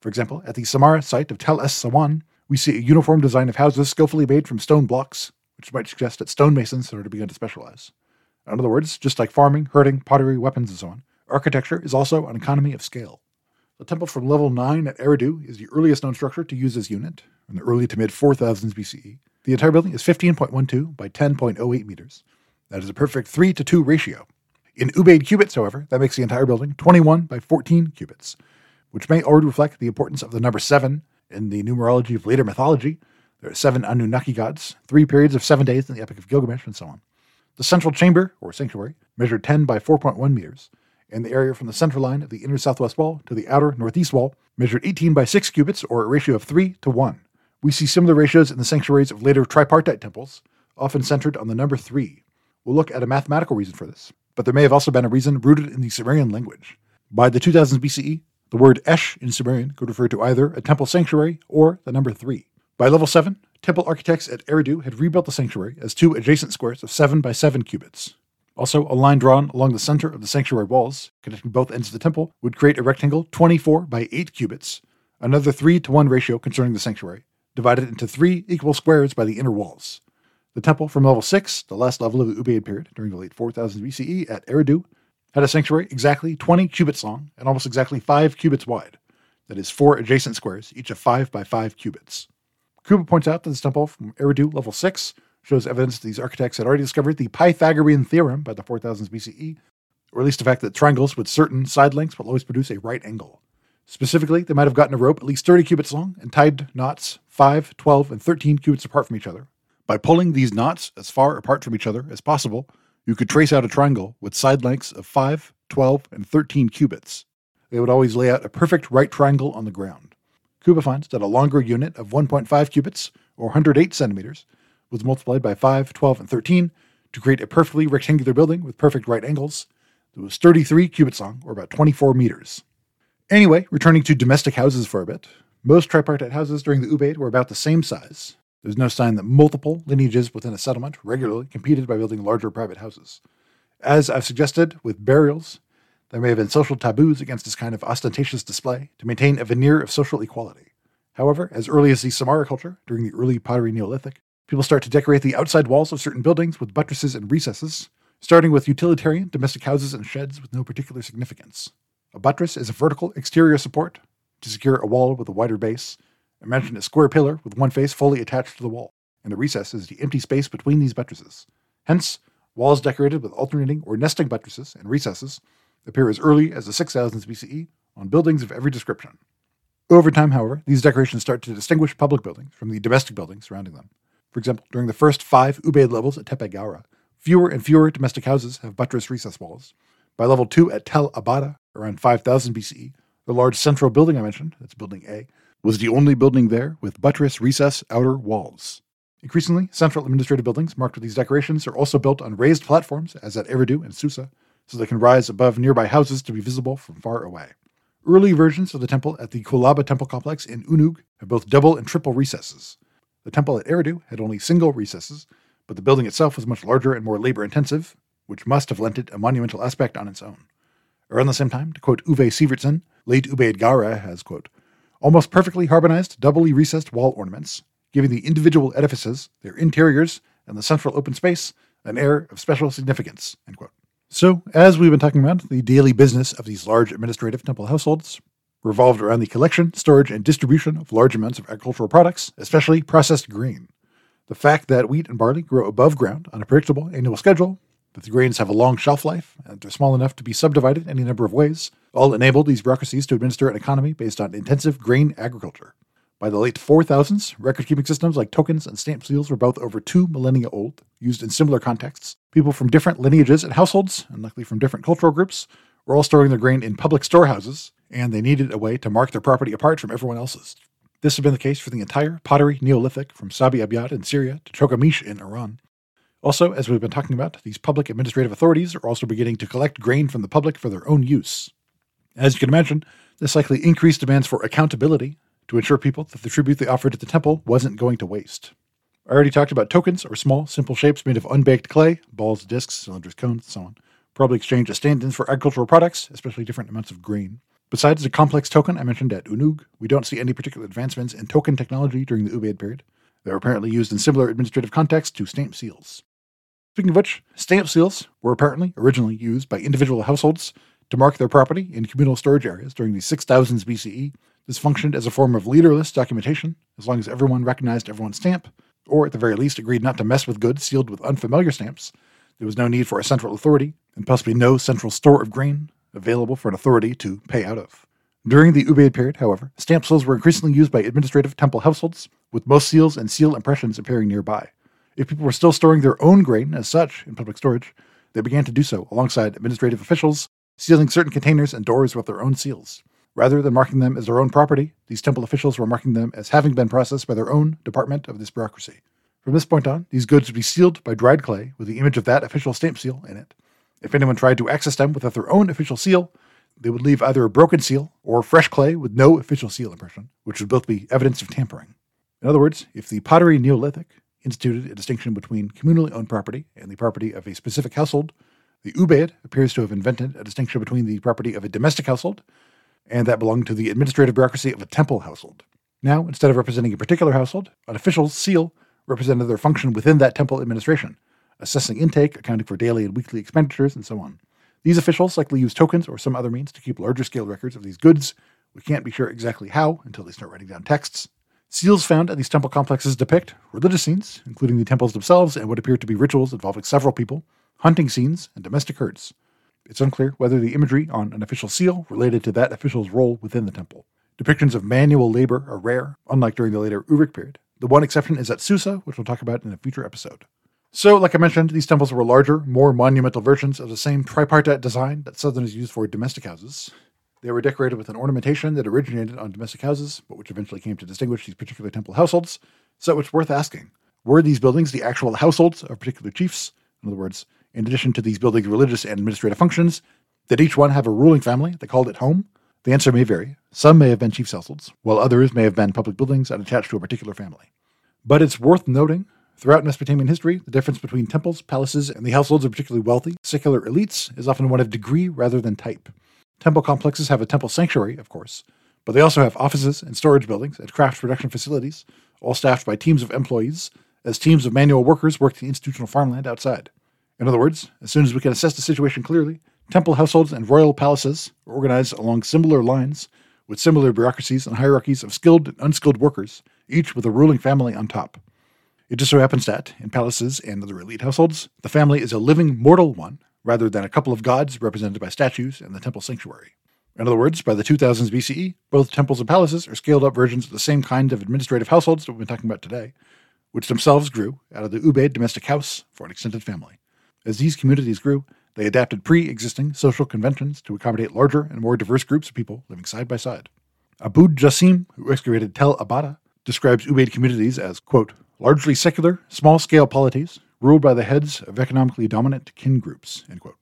For example, at the Samarra site of Tel Es-Sawan, we see a uniform design of houses skillfully made from stone blocks, which might suggest that stonemasons started to begin to specialize. In other words, just like farming, herding, pottery, weapons, and so on, architecture is also an economy of scale. The temple from level 9 at Eridu is the earliest known structure to use as unit, in the early to mid-4000s BCE. The entire building is 15.12 by 10.08 meters. That is a perfect 3 to 2 ratio. In Ubaid cubits, however, that makes the entire building 21 by 14 cubits, which may already reflect the importance of the number 7 in the numerology of later mythology. There are 7 Anunnaki gods, 3 periods of 7 days in the Epic of Gilgamesh, and so on. The central chamber, or sanctuary, measured 10 by 4.1 meters, and the area from the center line of the inner southwest wall to the outer northeast wall measured 18 by 6 cubits, or a ratio of 3 to 1. We see similar ratios in the sanctuaries of later tripartite temples, often centered on the number 3. We'll look at a mathematical reason for this, but there may have also been a reason rooted in the Sumerian language. By the 2000s BCE, the word esh in Sumerian could refer to either a temple sanctuary or the number 3. By level 7, temple architects at Eridu had rebuilt the sanctuary as 2 adjacent squares of 7 by 7 cubits. Also, a line drawn along the center of the sanctuary walls, connecting both ends of the temple, would create a rectangle 24 by 8 cubits, another 3 to 1 ratio concerning the sanctuary, divided into 3 equal squares by the inner walls. The temple from level 6, the last level of the Ubaid period during the late 4000s BCE at Eridu, had a sanctuary exactly 20 cubits long and almost exactly 5 cubits wide, that is 4 adjacent squares, each of 5 by 5 cubits. Kuba points out that this temple from Eridu level 6 shows evidence that these architects had already discovered the Pythagorean theorem by the 4000s BCE, or at least the fact that triangles with certain side lengths will always produce a right angle. Specifically, they might have gotten a rope at least 30 cubits long and tied knots 5, 12, and 13 cubits apart from each other. By pulling these knots as far apart from each other as possible, you could trace out a triangle with side lengths of 5, 12, and 13 cubits. They would always lay out a perfect right triangle on the ground. Kuba finds that a longer unit of 1.5 cubits, or 108 centimeters, was multiplied by 5, 12, and 13 to create a perfectly rectangular building with perfect right angles that was 33 cubits long, or about 24 meters. Anyway, returning to domestic houses for a bit, most tripartite houses during the Ubaid were about the same size. There's no sign that multiple lineages within a settlement regularly competed by building larger private houses. As I've suggested with burials, there may have been social taboos against this kind of ostentatious display to maintain a veneer of social equality. However, as early as the Samarra culture, during the early pottery Neolithic, people start to decorate the outside walls of certain buildings with buttresses and recesses, starting with utilitarian domestic houses and sheds with no particular significance. A buttress is a vertical exterior support to secure a wall with a wider base. Imagine a square pillar with one face fully attached to the wall, and the recess is the empty space between these buttresses. Hence, walls decorated with alternating or nesting buttresses and recesses appear as early as the 6000s BCE on buildings of every description. Over time, however, these decorations start to distinguish public buildings from the domestic buildings surrounding them. For example, during the first 5 Ubaid levels at Tepe Gawra, fewer and fewer domestic houses have buttressed recess walls. By level 2 at Tel Abada, around 5000 BCE, the large central building I mentioned, that's building A, was the only building there with buttress recess outer walls. Increasingly, central administrative buildings marked with these decorations are also built on raised platforms, as at Eridu and Susa, so they can rise above nearby houses to be visible from far away. Early versions of the temple at the Kulaba temple complex in Unug have both double and triple recesses. The temple at Eridu had only single recesses, but the building itself was much larger and more labor-intensive, which must have lent it a monumental aspect on its own. Around the same time, to quote Uwe Sievertsen, late Ubaid Gawra has, quote, almost perfectly harmonized, doubly recessed wall ornaments, giving the individual edifices, their interiors, and the central open space an air of special significance, end quote. So, as we've been talking about, the daily business of these large administrative temple households revolved around the collection, storage, and distribution of large amounts of agricultural products, especially processed grain. The fact that wheat and barley grow above ground on a predictable annual schedule, that the grains have a long shelf life, and that they're small enough to be subdivided any number of ways, all enabled these bureaucracies to administer an economy based on intensive grain agriculture. By the late 4000s, record-keeping systems like tokens and stamp seals were both over 2 millennia old, used in similar contexts. People from different lineages and households, and likely from different cultural groups, were all storing their grain in public storehouses, and they needed a way to mark their property apart from everyone else's. This had been the case for the entire pottery Neolithic, from Sabi Abyad in Syria to Chokhamish in Iran. Also, as we've been talking about, these public administrative authorities are also beginning to collect grain from the public for their own use. As you can imagine, this likely increased demands for accountability, to ensure people that the tribute they offered at the temple wasn't going to waste. I already talked about tokens, or small, simple shapes made of unbaked clay, balls, discs, cylinders, cones, so on, probably exchanged as stand-ins for agricultural products, especially different amounts of grain. Besides the complex token I mentioned at Unug, we don't see any particular advancements in token technology during the Ubaid period. They were apparently used in similar administrative contexts to stamp seals. Speaking of which, stamp seals were apparently originally used by individual households to mark their property in communal storage areas during the 6000s BCE. This functioned as a form of leaderless documentation, as long as everyone recognized everyone's stamp, or at the very least agreed not to mess with goods sealed with unfamiliar stamps. There was no need for a central authority, and possibly no central store of grain available for an authority to pay out of. During the Ubaid period, however, stamp seals were increasingly used by administrative temple households, with most seals and seal impressions appearing nearby. If people were still storing their own grain as such in public storage, they began to do so alongside administrative officials, sealing certain containers and doors with their own seals. Rather than marking them as their own property, these temple officials were marking them as having been processed by their own department of this bureaucracy. From this point on, these goods would be sealed by dried clay with the image of that official stamp seal in it. If anyone tried to access them without their own official seal, they would leave either a broken seal or fresh clay with no official seal impression, which would both be evidence of tampering. In other words, if the pottery Neolithic instituted a distinction between communally owned property and the property of a specific household, the Ubaid appears to have invented a distinction between the property of a domestic household and that belonged to the administrative bureaucracy of a temple household. Now, instead of representing a particular household, an official's seal represented their function within that temple administration, assessing intake, accounting for daily and weekly expenditures, and so on. These officials likely used tokens or some other means to keep larger-scale records of these goods. We can't be sure exactly how until they start writing down texts. Seals found at these temple complexes depict religious scenes, including the temples themselves and what appear to be rituals involving several people, hunting scenes, and domestic herds. It's unclear whether the imagery on an official seal related to that official's role within the temple. Depictions of manual labor are rare, unlike during the later Uruk period. The one exception is at Susa, which we'll talk about in a future episode. So, like I mentioned, these temples were larger, more monumental versions of the same tripartite design that Southerners used for domestic houses. They were decorated with an ornamentation that originated on domestic houses, but which eventually came to distinguish these particular temple households. So it's worth asking, were these buildings the actual households of particular chiefs? In other words, in addition to these buildings' religious and administrative functions, did each one have a ruling family that called it home? The answer may vary. Some may have been chiefs' households, while others may have been public buildings and attached to a particular family. But it's worth noting, throughout Mesopotamian history, the difference between temples, palaces, and the households of particularly wealthy, secular elites is often one of degree rather than type. Temple complexes have a temple sanctuary, of course, but they also have offices and storage buildings and craft production facilities, all staffed by teams of employees, as teams of manual workers work the institutional farmland outside. In other words, as soon as we can assess the situation clearly, temple households and royal palaces are organized along similar lines, with similar bureaucracies and hierarchies of skilled and unskilled workers, each with a ruling family on top. It just so happens that, in palaces and other elite households, the family is a living mortal one, rather than a couple of gods represented by statues and the temple sanctuary. In other words, by the 2000s BCE, both temples and palaces are scaled-up versions of the same kind of administrative households that we've been talking about today, which themselves grew out of the Ubaid domestic house for an extended family. As these communities grew, they adapted pre-existing social conventions to accommodate larger and more diverse groups of people living side by side. Abood Jassim, who excavated Tel Abada, describes Ubaid communities as, quote, largely secular, small-scale polities ruled by the heads of economically dominant kin groups, end quote.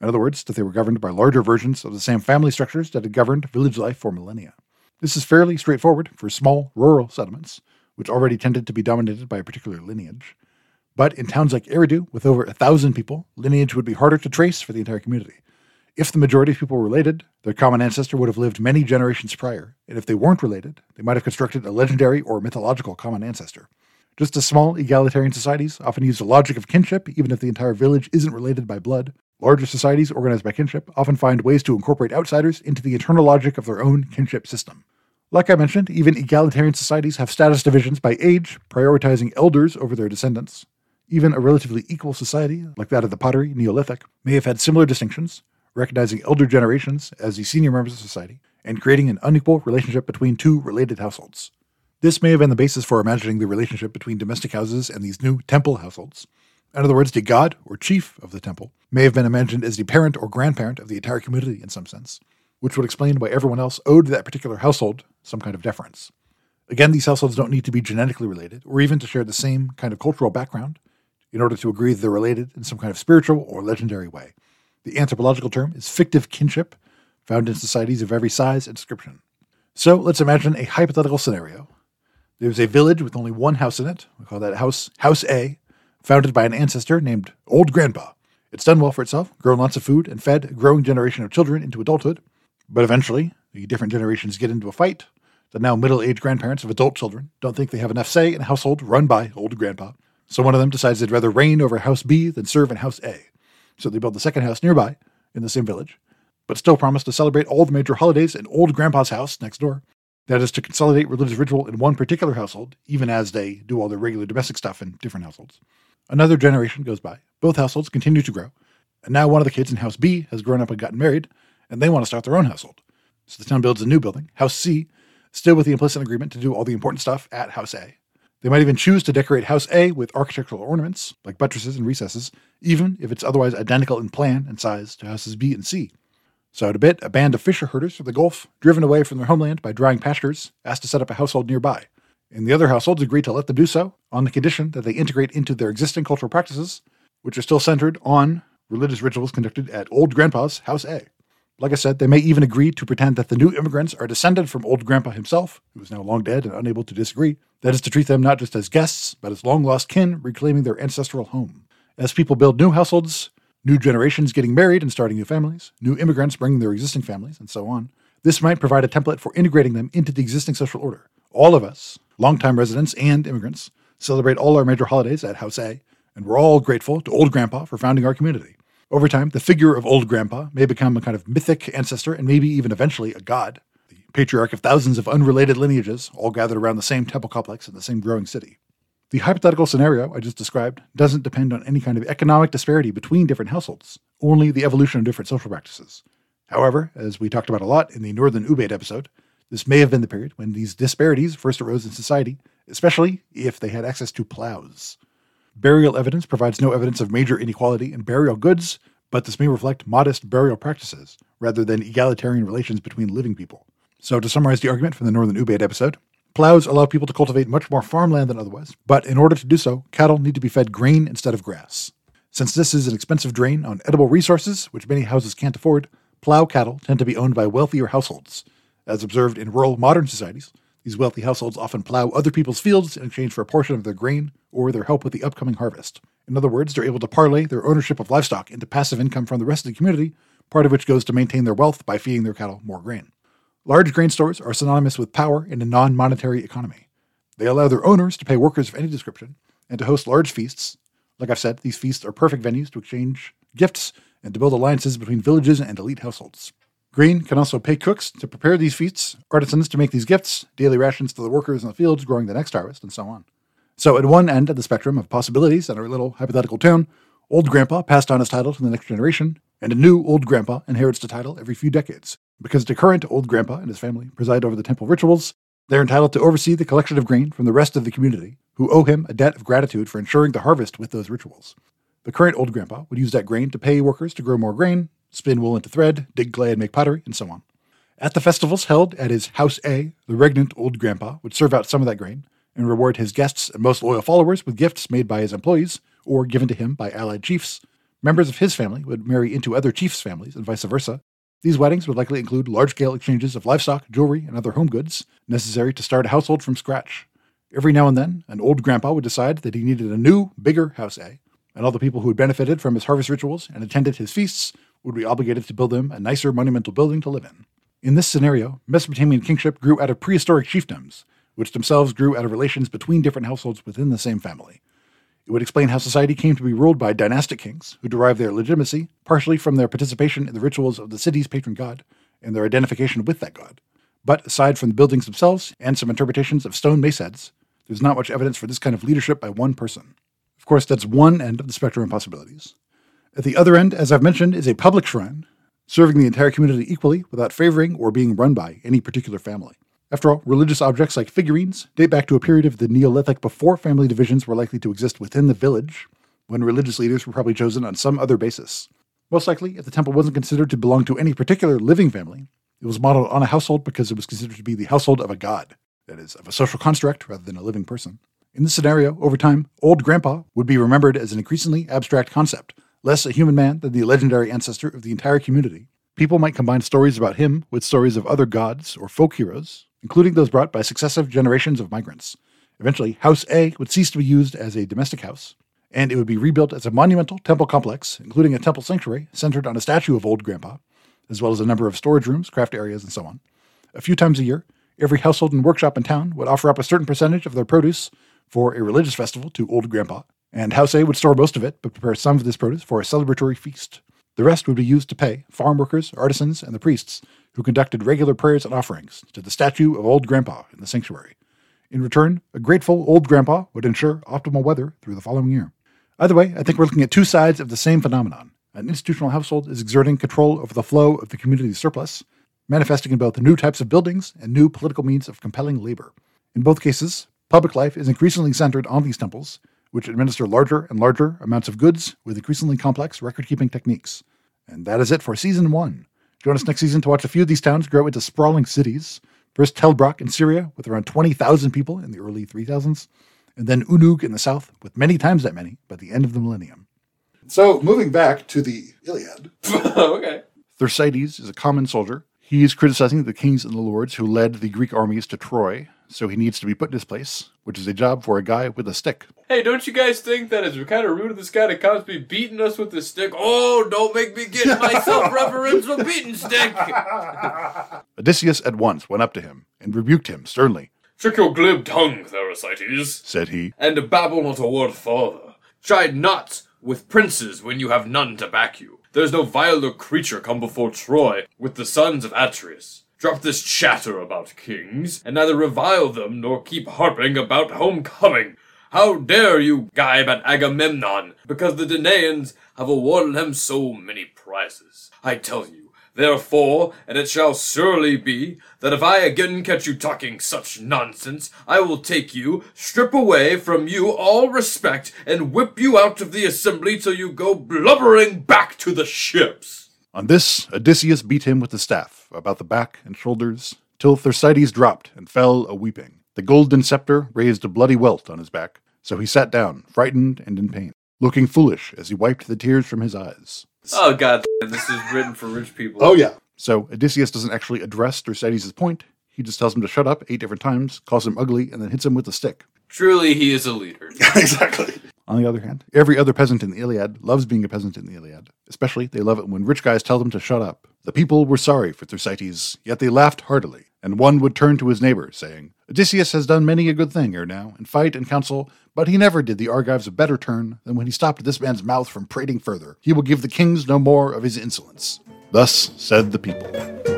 In other words, that they were governed by larger versions of the same family structures that had governed village life for millennia. This is fairly straightforward for small, rural settlements, which already tended to be dominated by a particular lineage. But in towns like Eridu, with over 1,000 people, lineage would be harder to trace for the entire community. If the majority of people were related, their common ancestor would have lived many generations prior, and if they weren't related, they might have constructed a legendary or mythological common ancestor. Just as small, egalitarian societies often use the logic of kinship, even if the entire village isn't related by blood, larger societies organized by kinship often find ways to incorporate outsiders into the internal logic of their own kinship system. Like I mentioned, even egalitarian societies have status divisions by age, prioritizing elders over their descendants. Even a relatively equal society, like that of the pottery Neolithic, may have had similar distinctions, recognizing elder generations as the senior members of society, and creating an unequal relationship between two related households. This may have been the basis for imagining the relationship between domestic houses and these new temple households. In other words, the god, or chief, of the temple may have been imagined as the parent or grandparent of the entire community in some sense, which would explain why everyone else owed that particular household some kind of deference. Again, these households don't need to be genetically related, or even to share the same kind of cultural background, in order to agree that they're related in some kind of spiritual or legendary way. The anthropological term is fictive kinship, found in societies of every size and description. So let's imagine a hypothetical scenario. There's a village with only one house in it. We call that house House A, founded by an ancestor named Old Grandpa. It's done well for itself, grown lots of food, and fed a growing generation of children into adulthood. But eventually, the different generations get into a fight. The now middle-aged grandparents of adult children don't think they have enough say in a household run by Old Grandpa. So one of them decides they'd rather reign over House B than serve in House A. So they build the second house nearby, in the same village, but still promise to celebrate all the major holidays in Old Grandpa's house next door. That is to consolidate religious ritual in one particular household, even as they do all their regular domestic stuff in different households. Another generation goes by. Both households continue to grow. And now one of the kids in House B has grown up and gotten married, and they want to start their own household. So the town builds a new building, House C, still with the implicit agreement to do all the important stuff at House A. They might even choose to decorate House A with architectural ornaments, like buttresses and recesses, even if it's otherwise identical in plan and size to Houses B and C. So, in a bit, a band of fisher herders from the Gulf, driven away from their homeland by drying pastures, asked to set up a household nearby. And the other households agreed to let them do so, on the condition that they integrate into their existing cultural practices, which are still centered on religious rituals conducted at Old Grandpa's House A. Like I said, they may even agree to pretend that the new immigrants are descended from Old Grandpa himself, who is now long dead and unable to disagree. That is to treat them not just as guests, but as long-lost kin reclaiming their ancestral home. As people build new households, new generations getting married and starting new families, new immigrants bringing their existing families, and so on, this might provide a template for integrating them into the existing social order. All of us, longtime residents and immigrants, celebrate all our major holidays at House A, and we're all grateful to Old Grandpa for founding our community. Over time, the figure of Old Grandpa may become a kind of mythic ancestor and maybe even eventually a god, the patriarch of thousands of unrelated lineages all gathered around the same temple complex in the same growing city. The hypothetical scenario I just described doesn't depend on any kind of economic disparity between different households, only the evolution of different social practices. However, as we talked about a lot in the Northern Ubaid episode, this may have been the period when these disparities first arose in society, especially if they had access to plows. Burial evidence provides no evidence of major inequality in burial goods, but this may reflect modest burial practices, rather than egalitarian relations between living people. So to summarize the argument from the Northern Ubaid episode, plows allow people to cultivate much more farmland than otherwise, but in order to do so, cattle need to be fed grain instead of grass. Since this is an expensive drain on edible resources, which many houses can't afford, plow cattle tend to be owned by wealthier households. As observed in rural modern societies, these wealthy households often plow other people's fields in exchange for a portion of their grain or their help with the upcoming harvest. In other words, they're able to parlay their ownership of livestock into passive income from the rest of the community, part of which goes to maintain their wealth by feeding their cattle more grain. Large grain stores are synonymous with power in a non-monetary economy. They allow their owners to pay workers of any description and to host large feasts. Like I've said, these feasts are perfect venues to exchange gifts and to build alliances between villages and elite households. Grain can also pay cooks to prepare these feasts, artisans to make these gifts, daily rations to the workers in the fields growing the next harvest, and so on. So at one end of the spectrum of possibilities in our little hypothetical town, Old Grandpa passed on his title to the next generation, and a new Old Grandpa inherits the title every few decades, Because the current old grandpa and his family preside over the temple rituals, they're entitled to oversee the collection of grain from the rest of the community, who owe him a debt of gratitude for ensuring the harvest with those rituals. The current old grandpa would use that grain to pay workers to grow more grain, spin wool into thread, dig clay and make pottery, and so on. At the festivals held at his House A, the regnant old grandpa would serve out some of that grain and reward his guests and most loyal followers with gifts made by his employees or given to him by allied chiefs. Members of his family would marry into other chiefs' families and vice versa. These weddings would likely include large-scale exchanges of livestock, jewelry, and other home goods necessary to start a household from scratch. Every now and then, an old grandpa would decide that he needed a new, bigger House A, and all the people who had benefited from his harvest rituals and attended his feasts would be obligated to build him a nicer monumental building to live in. In this scenario, Mesopotamian kingship grew out of prehistoric chiefdoms, which themselves grew out of relations between different households within the same family. It would explain how society came to be ruled by dynastic kings, who derived their legitimacy partially from their participation in the rituals of the city's patron god and their identification with that god. But aside from the buildings themselves and some interpretations of stone mace heads, there's not much evidence for this kind of leadership by one person. Of course, that's one end of the spectrum of possibilities. At the other end, as I've mentioned, is a public shrine, serving the entire community equally without favoring or being run by any particular family. After all, religious objects like figurines date back to a period of the Neolithic before family divisions were likely to exist within the village, when religious leaders were probably chosen on some other basis. Most likely, if the temple wasn't considered to belong to any particular living family, it was modeled on a household because it was considered to be the household of a god, that is, of a social construct rather than a living person. In this scenario, over time, old grandpa would be remembered as an increasingly abstract concept, less a human man than the legendary ancestor of the entire community. People might combine stories about him with stories of other gods or folk heroes, including those brought by successive generations of migrants. Eventually, House A would cease to be used as a domestic house, and it would be rebuilt as a monumental temple complex, including a temple sanctuary centered on a statue of old grandpa, as well as a number of storage rooms, craft areas, and so on. A few times a year, every household and workshop in town would offer up a certain percentage of their produce for a religious festival to old grandpa, and House A would store most of it, but prepare some of this produce for a celebratory feast. The rest would be used to pay farm workers, artisans, and the priests who conducted regular prayers and offerings to the statue of old grandpa in the sanctuary. In return, a grateful old grandpa would ensure optimal weather through the following year. Either way, I think we're looking at two sides of the same phenomenon. An institutional household is exerting control over the flow of the community's surplus, manifesting in both new types of buildings and new political means of compelling labor. In both cases, public life is increasingly centered on these temples, which administer larger and larger amounts of goods with increasingly complex record-keeping techniques. And that is it for Season 1. Join us next season to watch a few of these towns grow into sprawling cities. First Tel Brak in Syria, with around 20,000 people in the early 3000s, and then Unug in the south, with many times that many by the end of the millennium. So, moving back to the Iliad. Okay. Thersites is a common soldier. He is criticizing the kings and the lords who led the Greek armies to Troy, so he needs to be put in his place, which is a job for a guy with a stick. Hey, don't you guys think that it's kind of rude of this guy to constantly be beating us with a stick? Oh, don't make me get myself referential beating stick! Odysseus at once went up to him and rebuked him sternly. Check your glib tongue, Thersites, said he, and babble not a word further. Chide not with princes when you have none to back you. There's no viler creature come before Troy with the sons of Atreus. Drop this chatter about kings, and neither revile them nor keep harping about homecoming. How dare you gibe at Agamemnon, because the Danaans have awarded him so many prizes. I tell you, therefore, and it shall surely be, that if I again catch you talking such nonsense, I will take you, strip away from you all respect, and whip you out of the assembly till you go blubbering back to the ships. On this, Odysseus beat him with the staff, about the back and shoulders, till Thersites dropped and fell a-weeping. The golden scepter raised a bloody welt on his back, so he sat down, frightened and in pain, looking foolish as he wiped the tears from his eyes. Oh, God, this is written for rich people. Oh, yeah. So Odysseus doesn't actually address Thersites' point. He just tells him to shut up 8 different times, calls him ugly, and then hits him with a stick. Truly, he is a leader. Exactly. On the other hand, every other peasant in the Iliad loves being a peasant in the Iliad. Especially, they love it when rich guys tell them to shut up. The people were sorry for Thersites, yet they laughed heartily, and one would turn to his neighbor, saying, Odysseus has done many a good thing ere now, in fight and counsel, but he never did the Argives a better turn than when he stopped this man's mouth from prating further. He will give the kings no more of his insolence. Thus said the people.